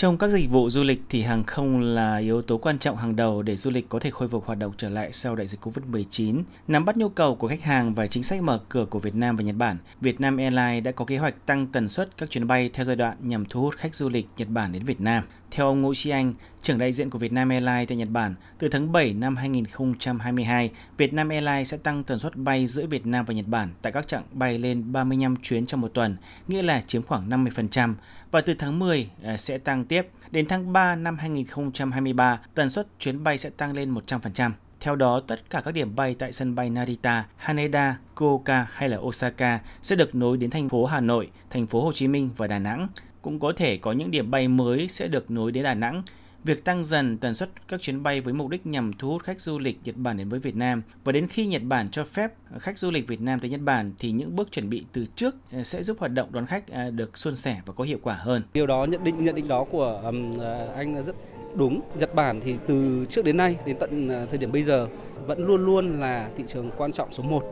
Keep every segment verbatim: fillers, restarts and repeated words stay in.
Trong các dịch vụ du lịch thì hàng không là yếu tố quan trọng hàng đầu để du lịch có thể khôi phục hoạt động trở lại sau đại dịch covid mười chín. Nắm bắt nhu cầu của khách hàng và chính sách mở cửa của Việt Nam và Nhật Bản, Vietnam Airlines đã có kế hoạch tăng tần suất các chuyến bay theo giai đoạn nhằm thu hút khách du lịch Nhật Bản đến Việt Nam. Theo ông Ngô Chi Anh, trưởng đại diện của Vietnam Airlines tại Nhật Bản, từ tháng bảy năm hai nghìn không trăm hai mươi hai, Vietnam Airlines sẽ tăng tần suất bay giữa Việt Nam và Nhật Bản tại các chặng bay lên ba mươi lăm chuyến trong một tuần, nghĩa là chiếm khoảng năm mươi phần trăm, và từ tháng mười sẽ tăng tiếp. Đến tháng ba năm hai nghìn không trăm hai mươi ba, tần suất chuyến bay sẽ tăng lên một trăm phần trăm. Theo đó, tất cả các điểm bay tại sân bay Narita, Haneda, Koka hay là Osaka sẽ được nối đến thành phố Hà Nội, thành phố Hồ Chí Minh và Đà Nẵng. Cũng có thể có những điểm bay mới sẽ được nối đến Đà Nẵng. Việc tăng dần tần suất các chuyến bay với mục đích nhằm thu hút khách du lịch Nhật Bản đến với Việt Nam, và đến khi Nhật Bản cho phép khách du lịch Việt Nam tới Nhật Bản thì những bước chuẩn bị từ trước sẽ giúp hoạt động đón khách được suôn sẻ và có hiệu quả hơn. Điều đó nhận định nhận định đó của um, anh rất đúng. Nhật Bản thì từ trước đến nay, đến tận thời điểm bây giờ vẫn luôn luôn là thị trường quan trọng số một.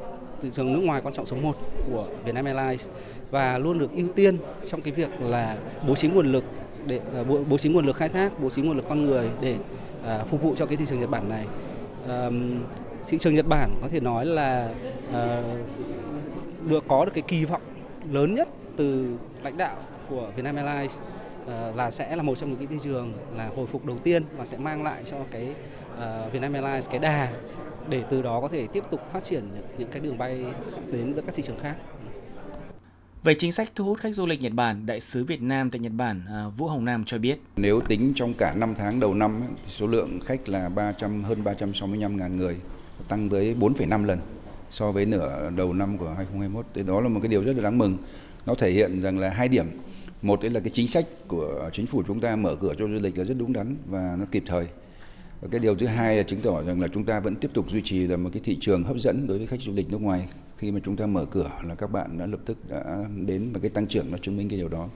Thị trường nước ngoài quan trọng số một của Vietnam Airlines và luôn được ưu tiên trong cái việc là bố trí nguồn lực để bố, bố trí nguồn lực khai thác, bố trí nguồn lực con người để à, phục vụ cho cái thị trường Nhật Bản này. À, thị trường Nhật Bản có thể nói là à, được có được cái kỳ vọng lớn nhất từ lãnh đạo của Vietnam Airlines à, là sẽ là một trong những cái thị trường là hồi phục đầu tiên và sẽ mang lại cho cái à, Vietnam Airlines cái đà để từ đó có thể tiếp tục phát triển những cái đường bay đến các thị trường khác. Về chính sách thu hút khách du lịch Nhật Bản, Đại sứ Việt Nam tại Nhật Bản Vũ Hồng Nam cho biết. Nếu tính trong cả năm tháng đầu năm, số lượng khách là ba trăm, hơn ba trăm sáu mươi lăm nghìn người, tăng tới bốn phẩy năm lần so với nửa đầu năm của hai nghìn không trăm hai mươi mốt. Thì đó là một cái điều rất là đáng mừng. Nó thể hiện rằng là hai điểm. Một là cái chính sách của chính phủ chúng ta mở cửa cho du lịch là rất đúng đắn và nó kịp thời. Và cái điều thứ hai là chứng tỏ rằng là chúng ta vẫn tiếp tục duy trì là một cái thị trường hấp dẫn đối với khách du lịch nước ngoài. Khi mà chúng ta mở cửa là các bạn đã lập tức đã đến và cái tăng trưởng nó chứng minh cái điều đó.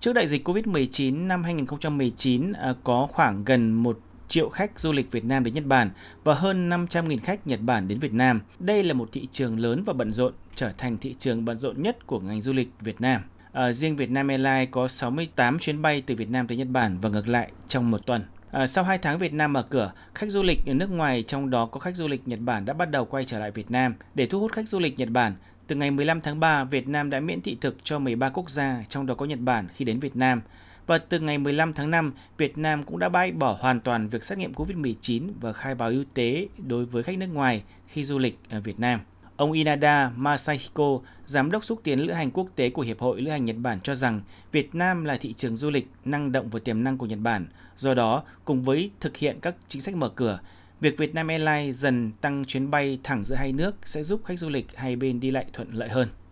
Trước đại dịch covid mười chín năm hai nghìn không trăm mười chín có khoảng gần một triệu khách du lịch Việt Nam đến Nhật Bản và hơn năm trăm nghìn khách Nhật Bản đến Việt Nam. Đây là một thị trường lớn và bận rộn, trở thành thị trường bận rộn nhất của ngành du lịch Việt Nam. À, riêng Vietnam Airlines có sáu mươi tám chuyến bay từ Việt Nam tới Nhật Bản và ngược lại trong một tuần. À, sau hai tháng Việt Nam mở cửa, khách du lịch ở nước ngoài trong đó có khách du lịch Nhật Bản đã bắt đầu quay trở lại Việt Nam. Để thu hút khách du lịch Nhật Bản, từ ngày mười lăm tháng ba, Việt Nam đã miễn thị thực cho mười ba quốc gia, trong đó có Nhật Bản khi đến Việt Nam. Và từ ngày mười lăm tháng năm, Việt Nam cũng đã bãi bỏ hoàn toàn việc xét nghiệm covid mười chín và khai báo y tế đối với khách nước ngoài khi du lịch ở Việt Nam. Ông Inada Masahiko, giám đốc xúc tiến lữ hành quốc tế của Hiệp hội Lữ hành Nhật Bản cho rằng Việt Nam là thị trường du lịch năng động và tiềm năng của Nhật Bản. Do đó, cùng với thực hiện các chính sách mở cửa, việc Vietnam Airlines dần tăng chuyến bay thẳng giữa hai nước sẽ giúp khách du lịch hai bên đi lại thuận lợi hơn.